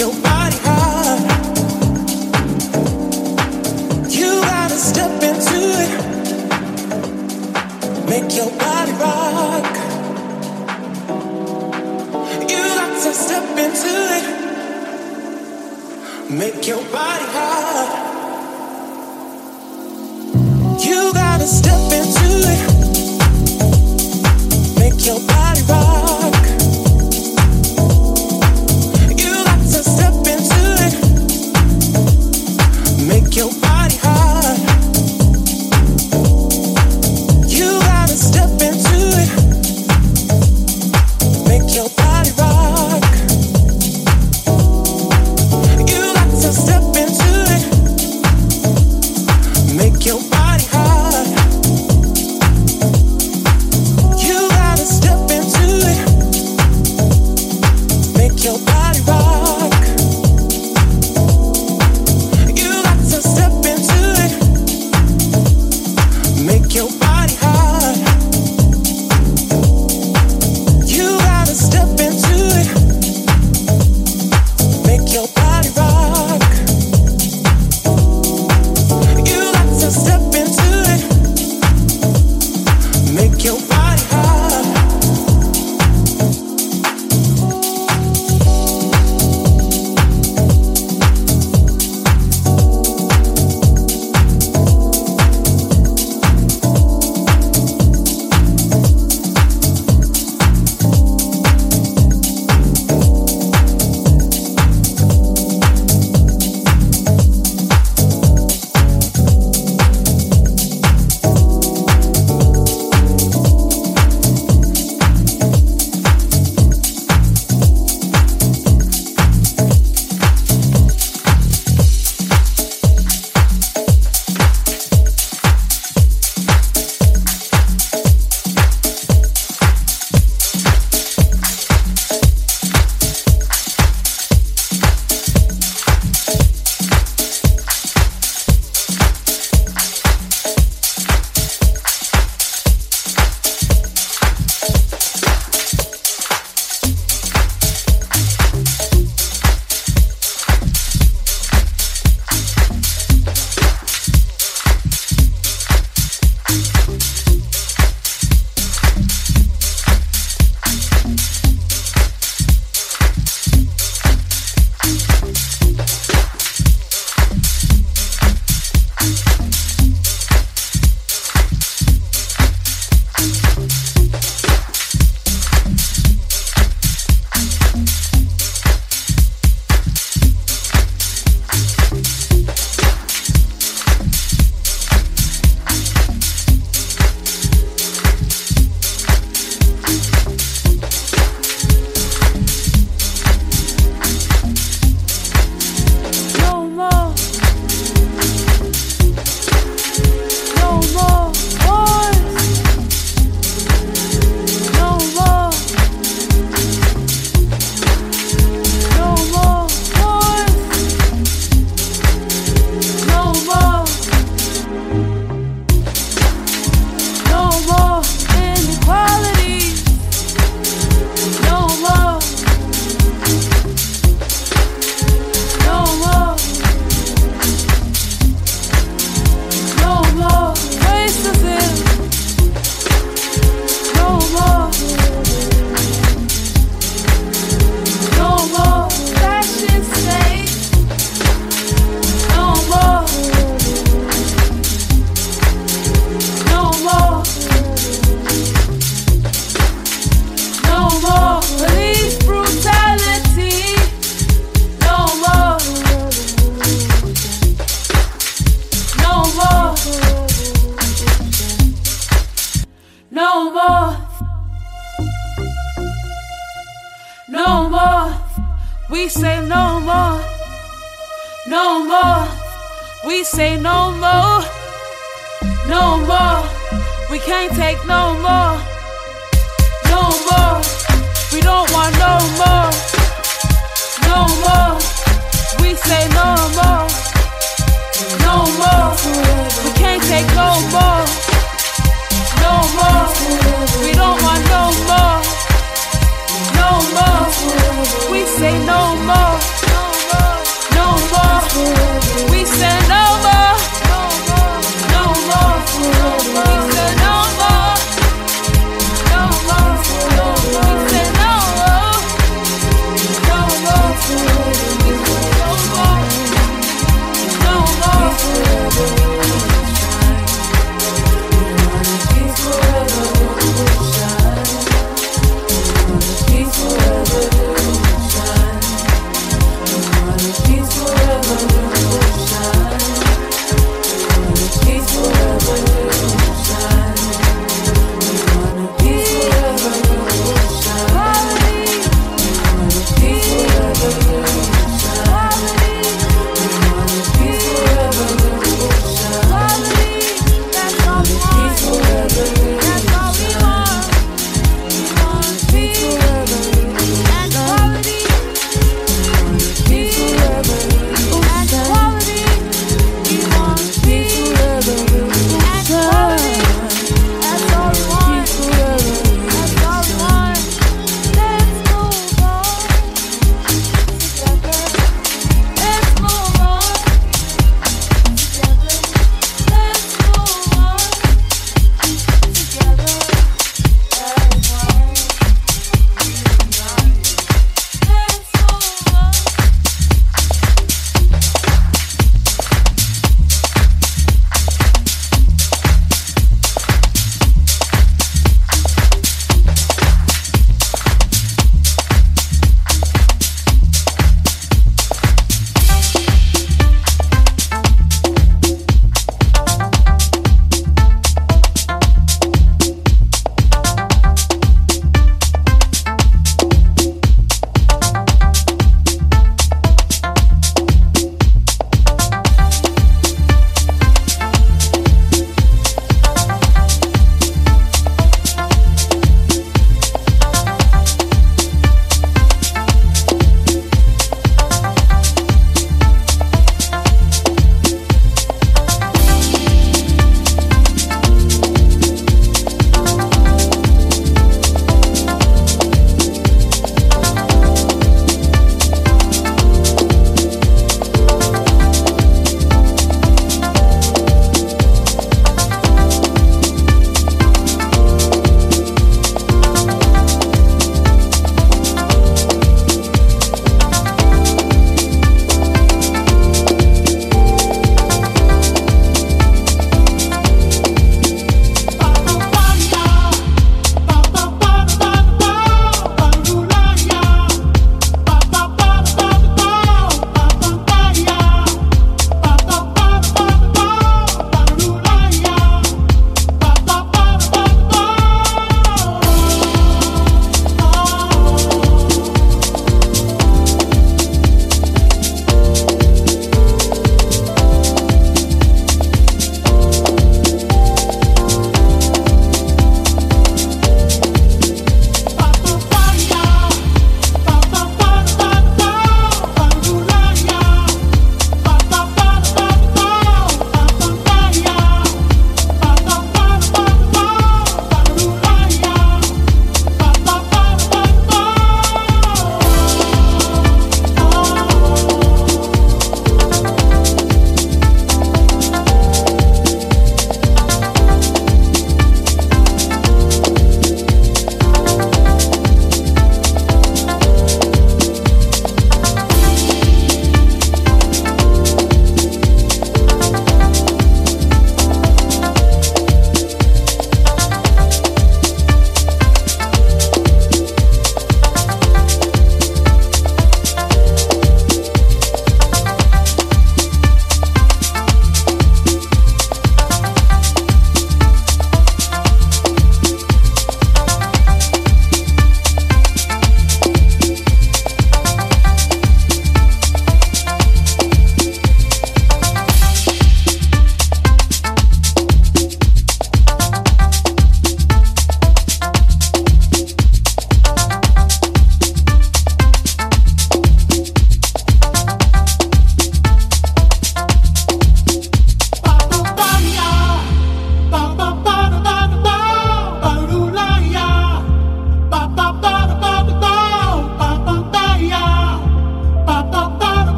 No more.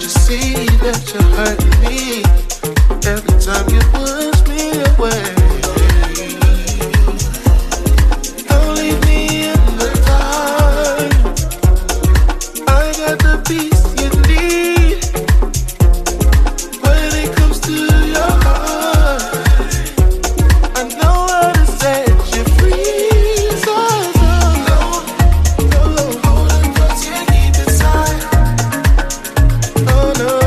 Can't you see that you're hurting me? Every time you push me away, don't leave me in the dark. I got the peace you need when it comes to your heart. I know how to set you free. So, no, hold on, 'cause you need the time. Oh, no,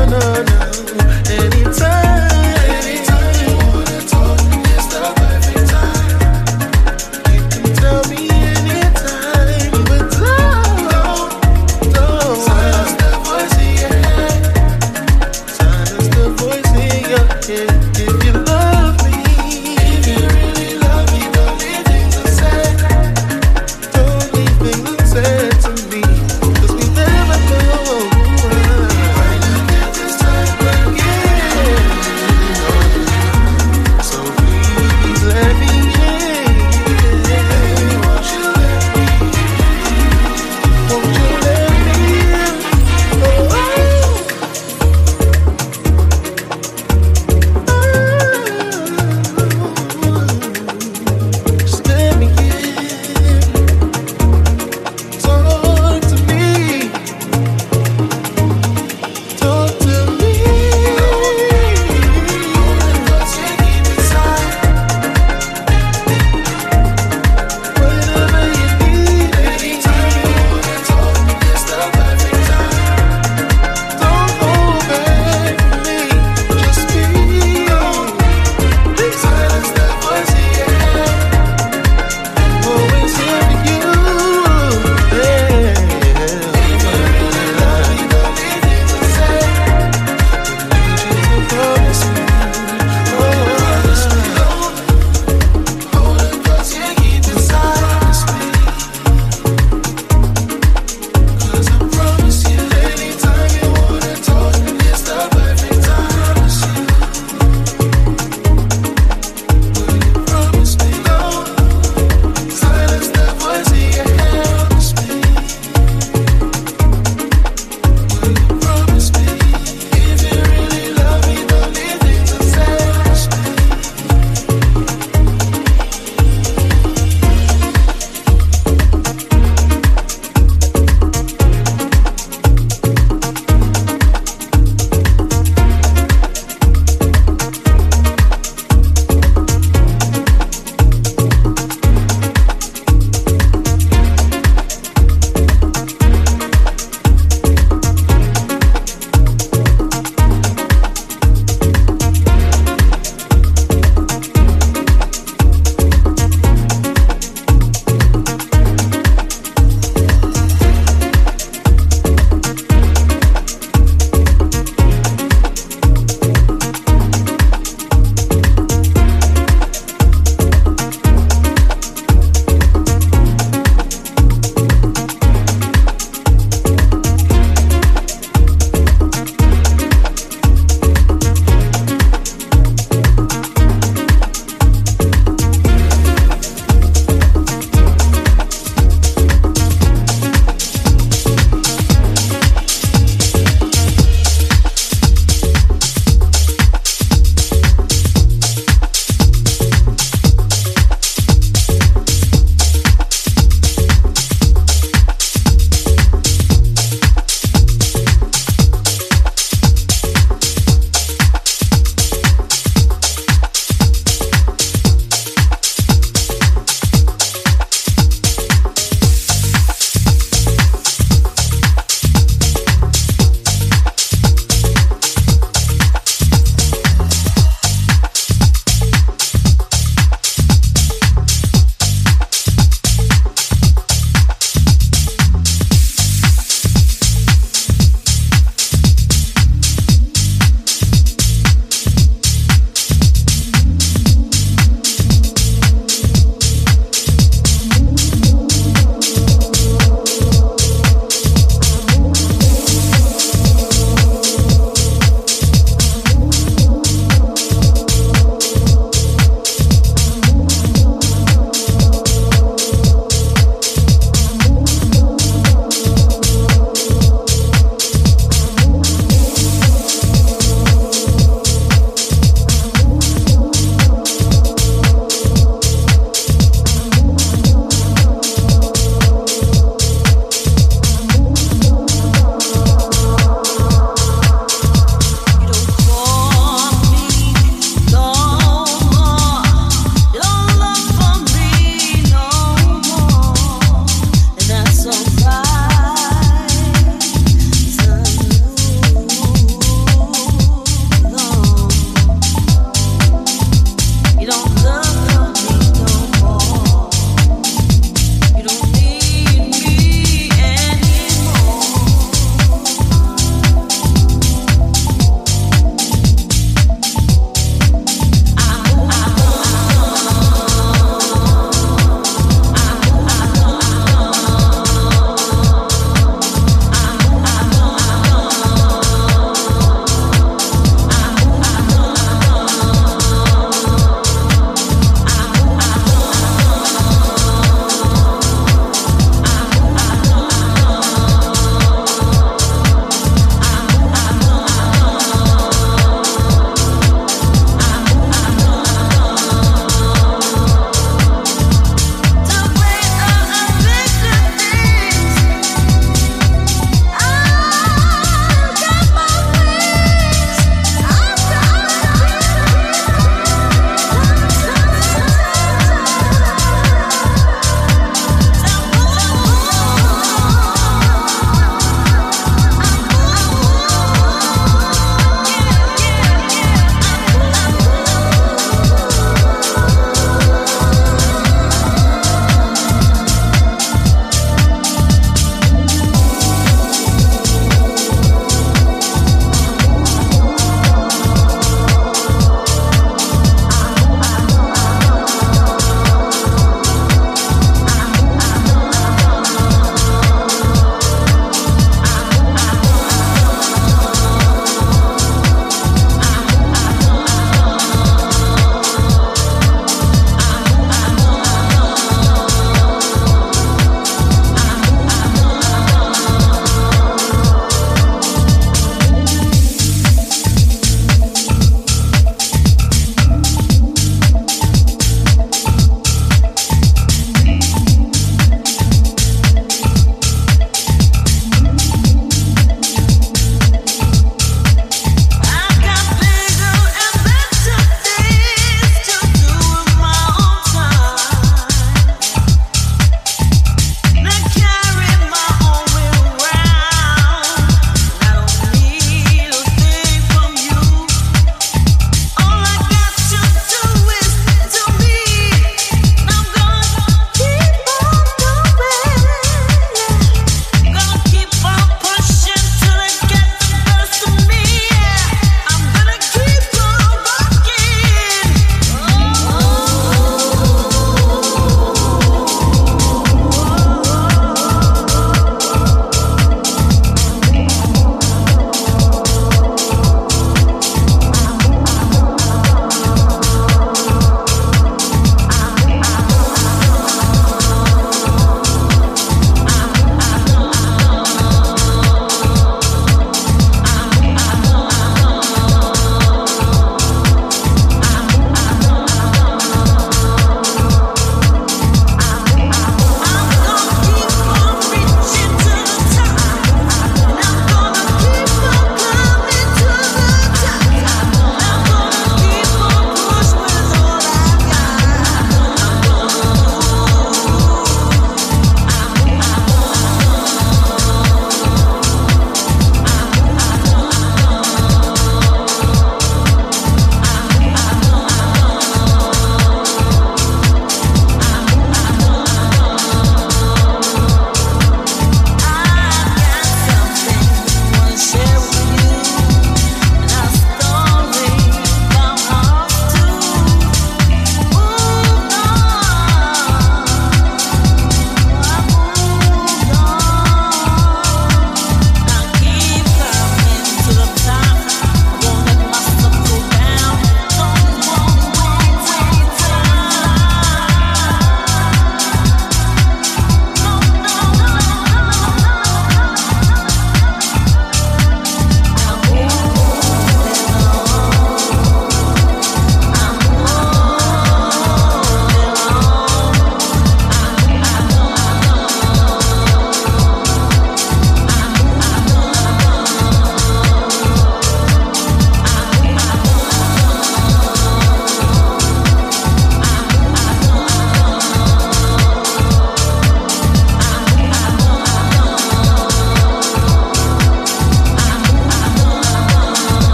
anytime you wanna talk,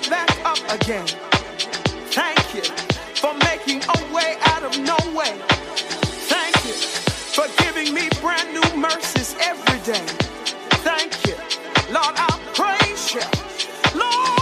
get back up again. Thank you for making a way out of no way. Thank you for giving me brand new mercies every day. Thank you, Lord, I praise you. Lord,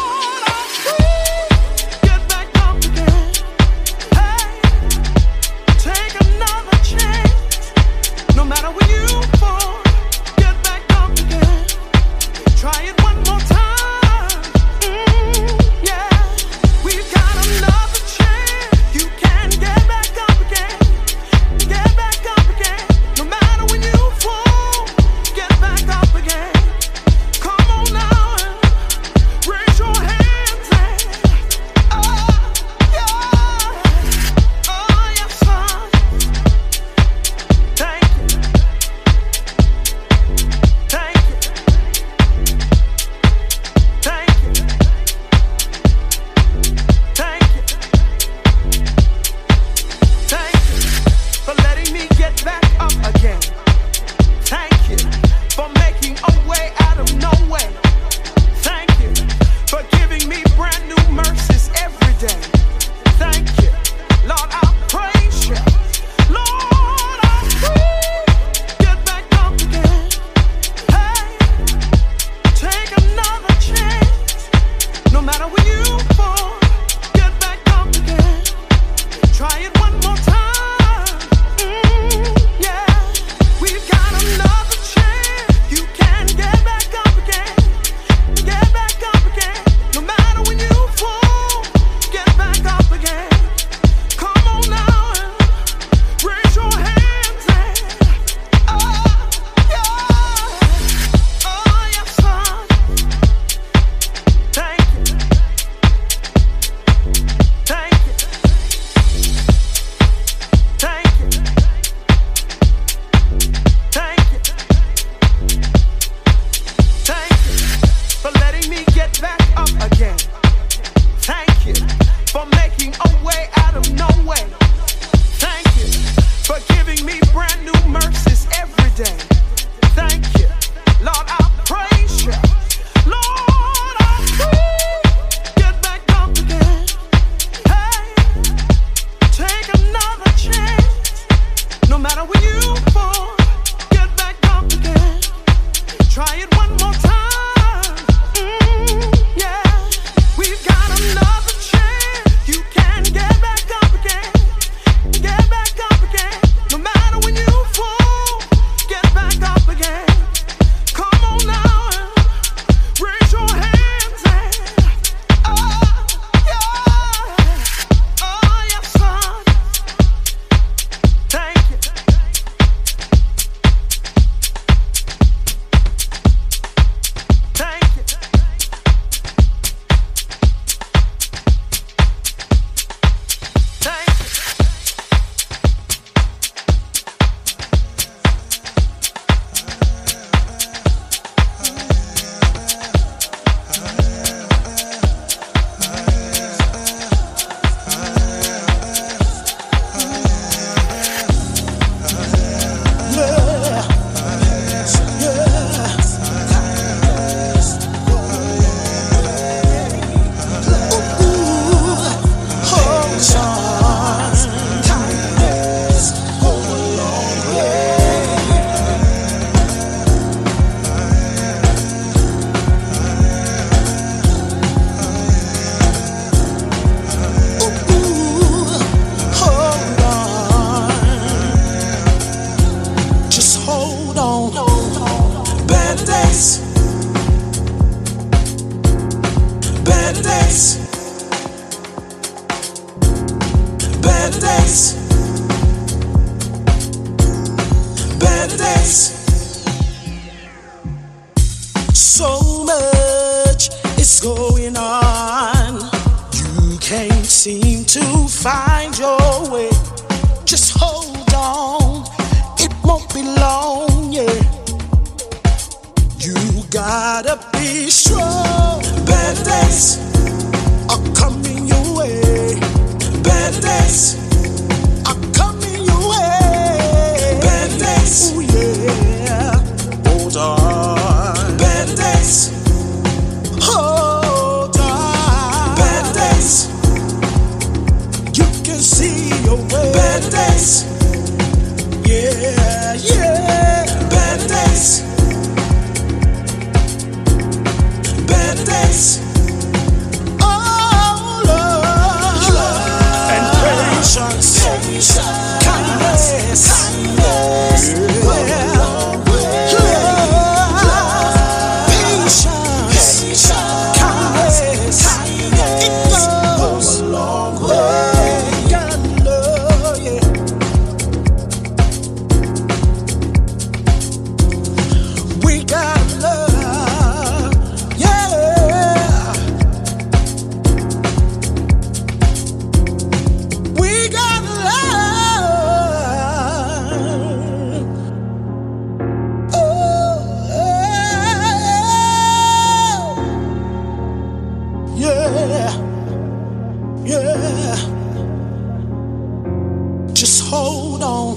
Just hold on,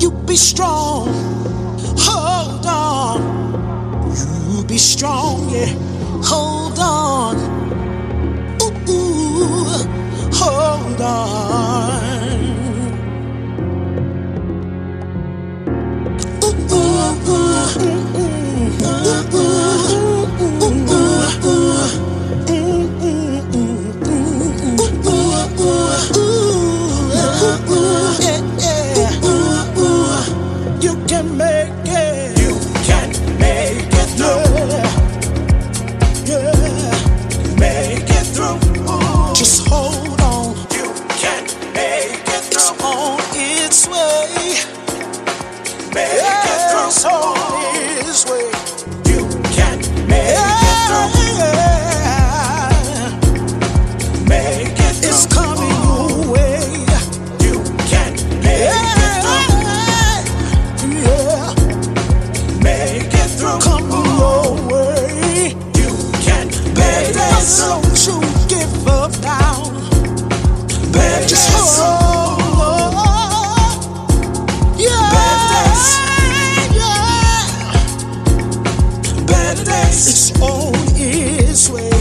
you be strong. Hold on, you be strong, yeah. Hold on, ooh, ooh. Hold on, ooh, ooh, ooh, ooh, ooh, ooh, ooh. It's on its way.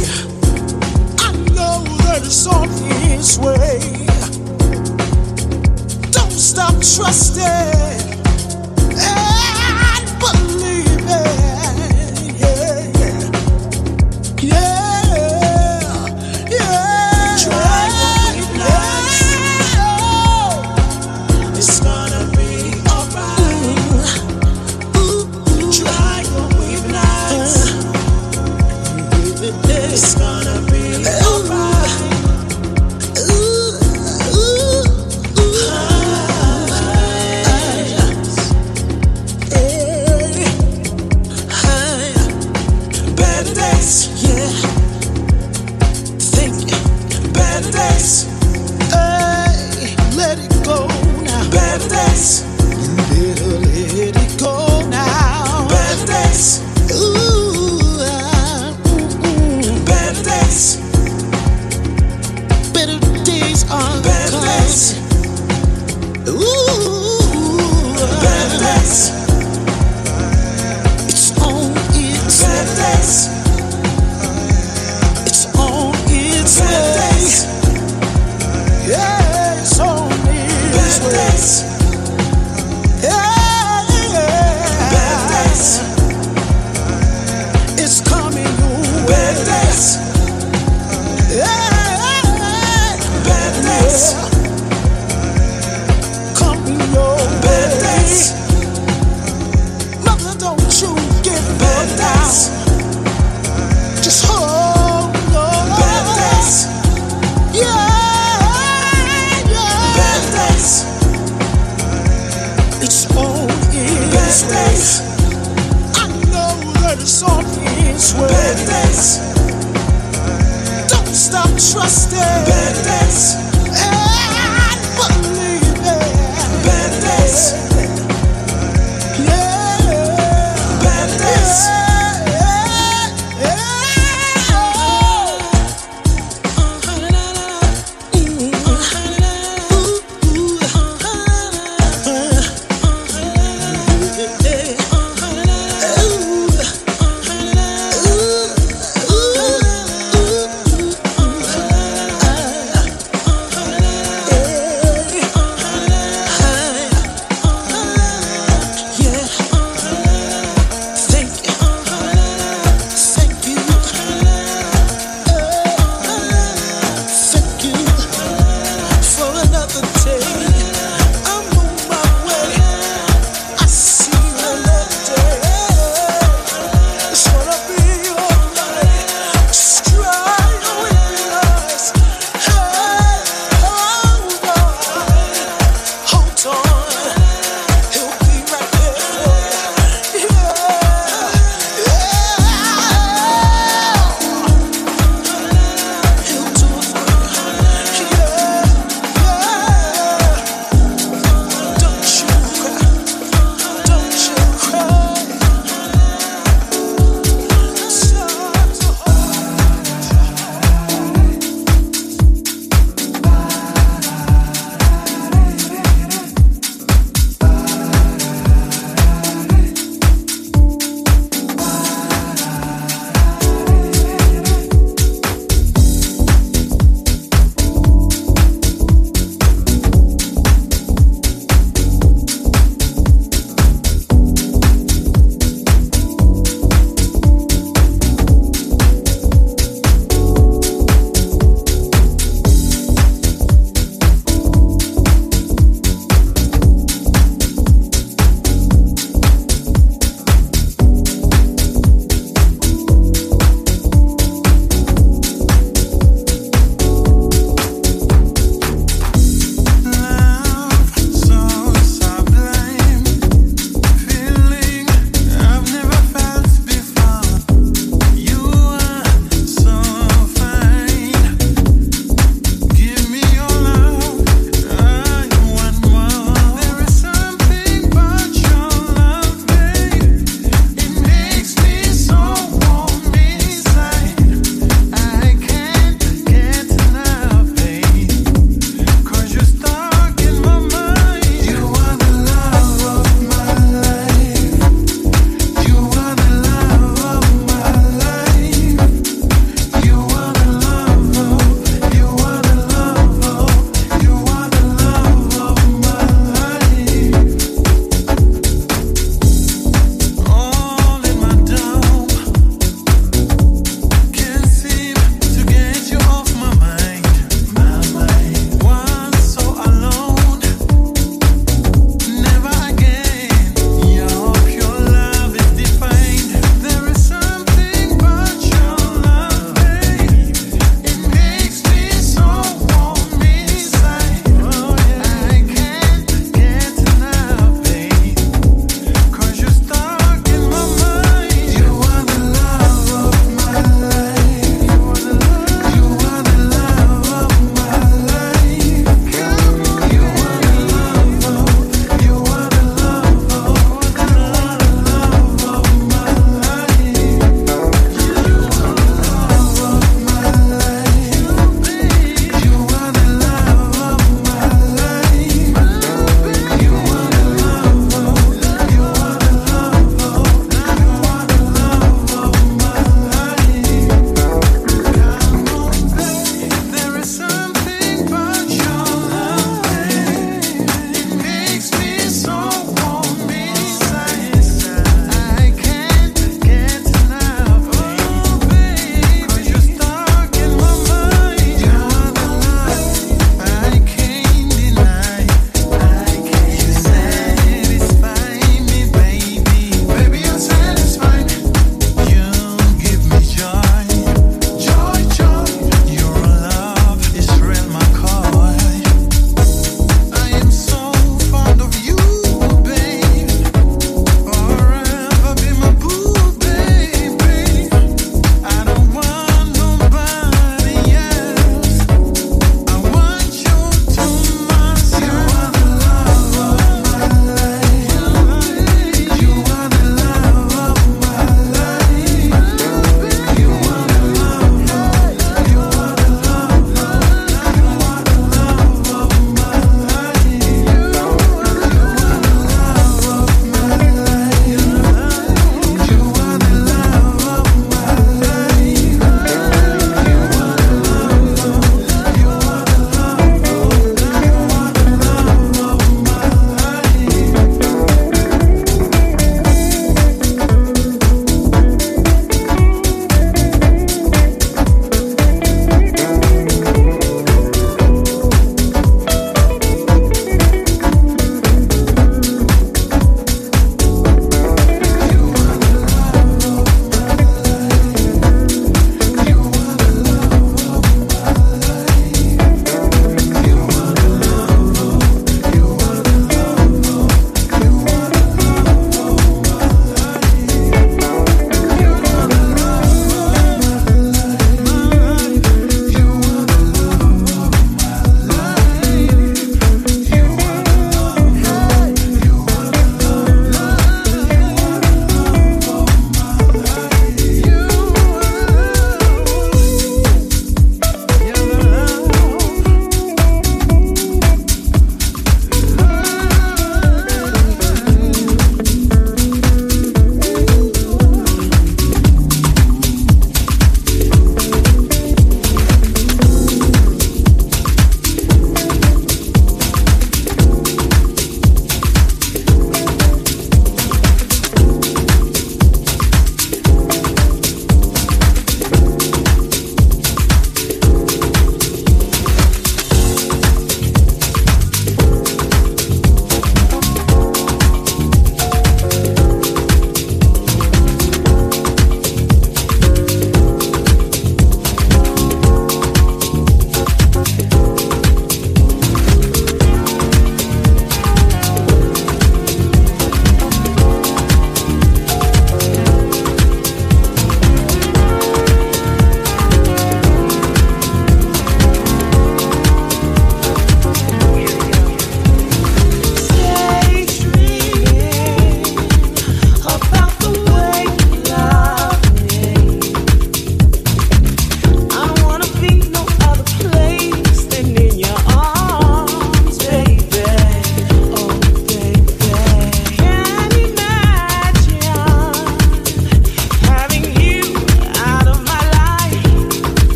I know that it's on its way. Don't stop trusting and believing. Yeah, yeah, yeah. Drive away blind. It's gonna be alright. Ooh, ooh. Drive away blind. It's gonna be alright. Ooh, ooh, ooh. Better days, yeah. Think better days. Hey, let it go now. Better days. You better let it go now. Better days. Don't stop trusting and believing. Better days, yeah. Better days,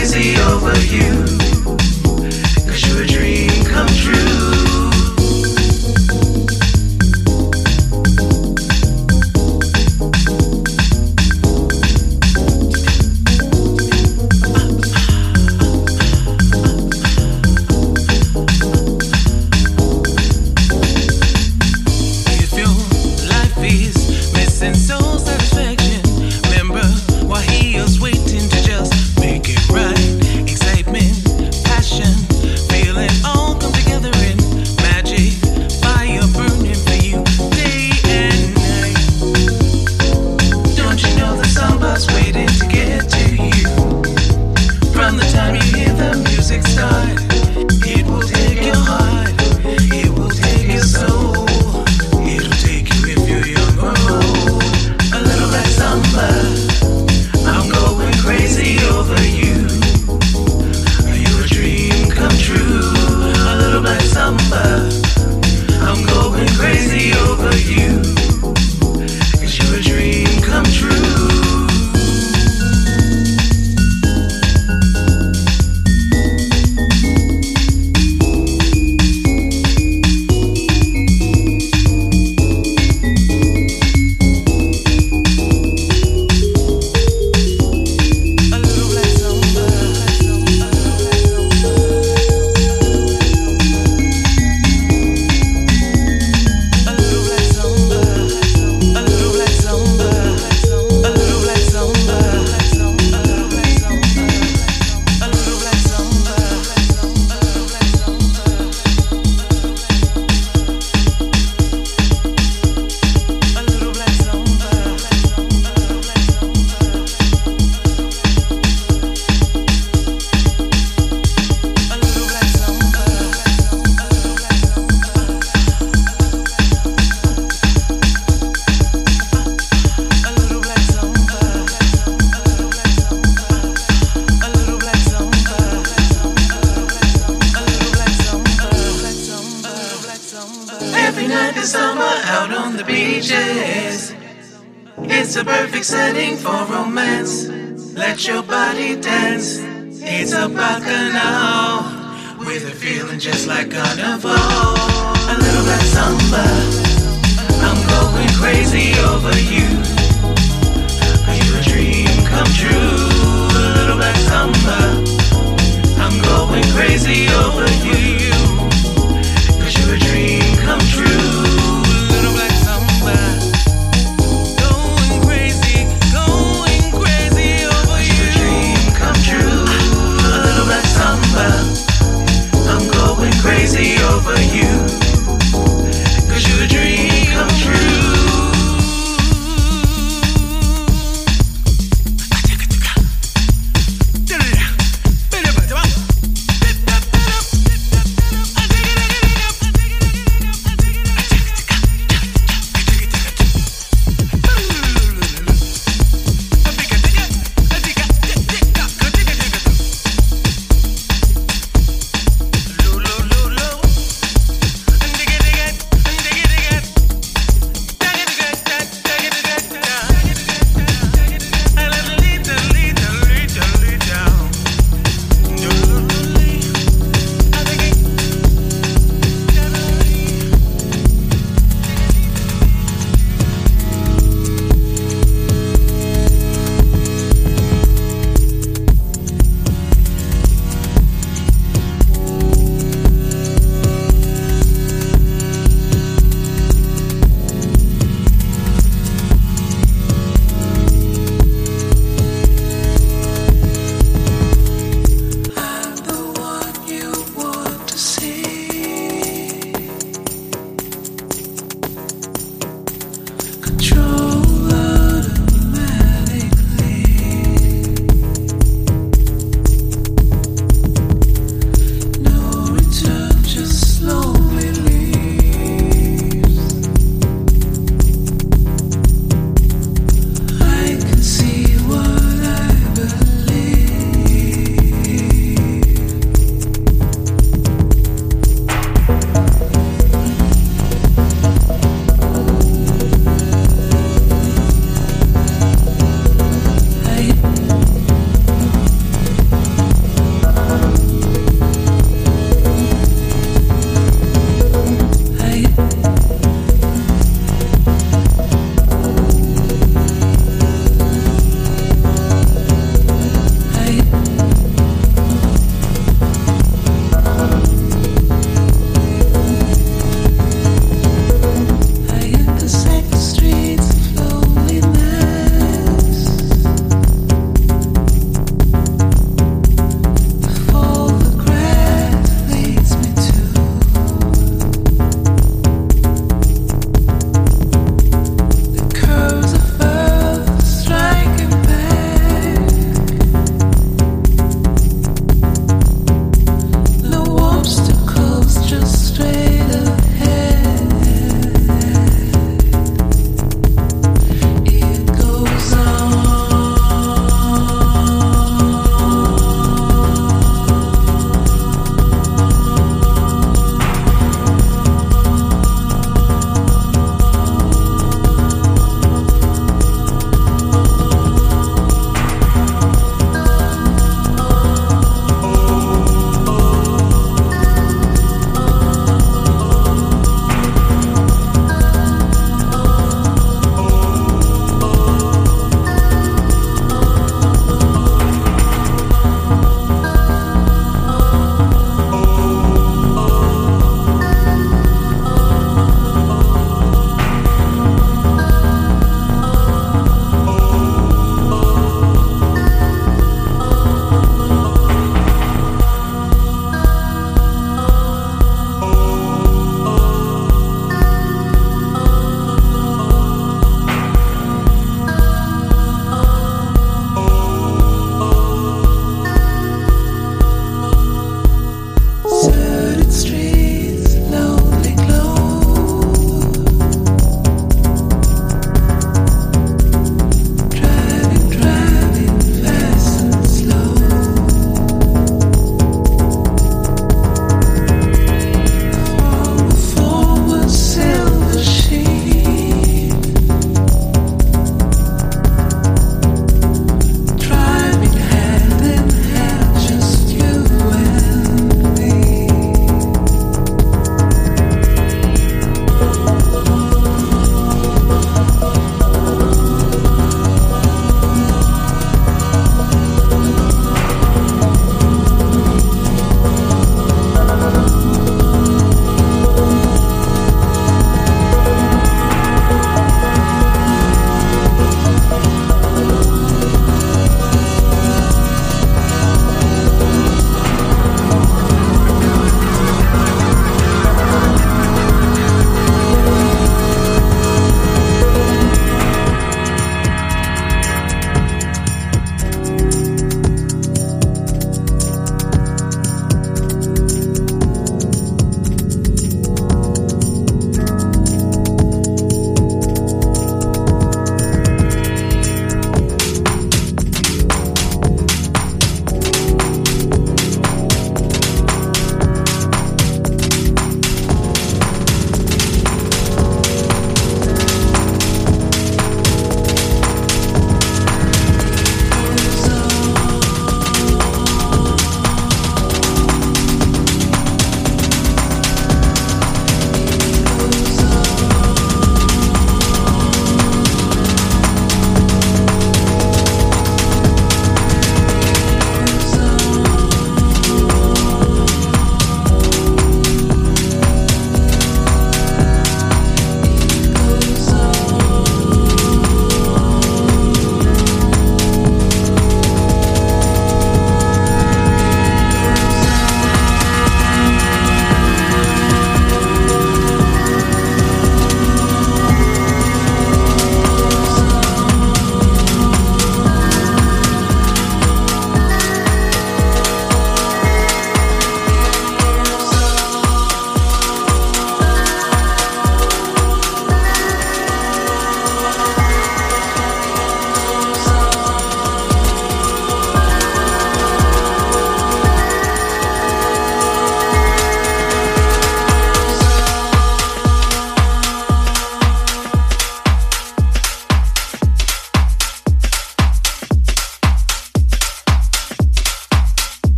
crazy over you, 'cause you're a dream come true.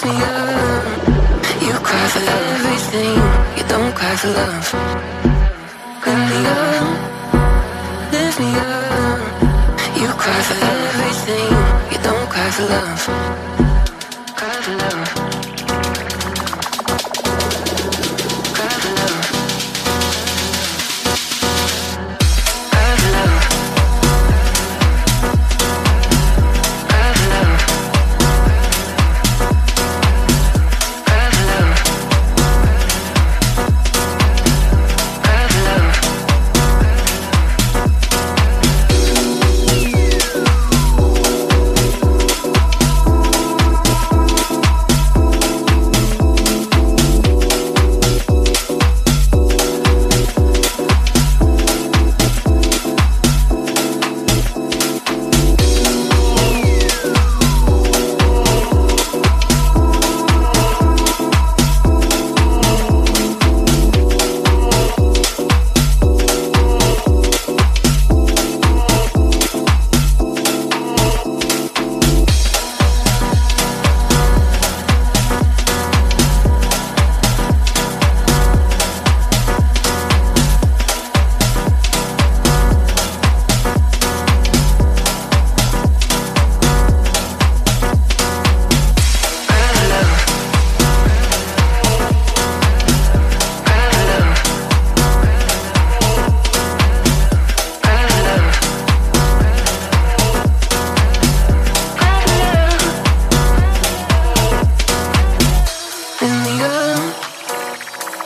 happier. You cry for everything, you don't cry for love. Lift me up. You cry for everything, you don't cry for love. Cry for love.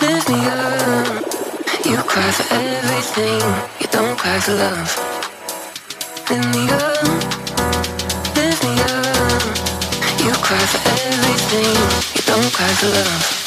Lift me up. You cry for everything, you don't cry for love.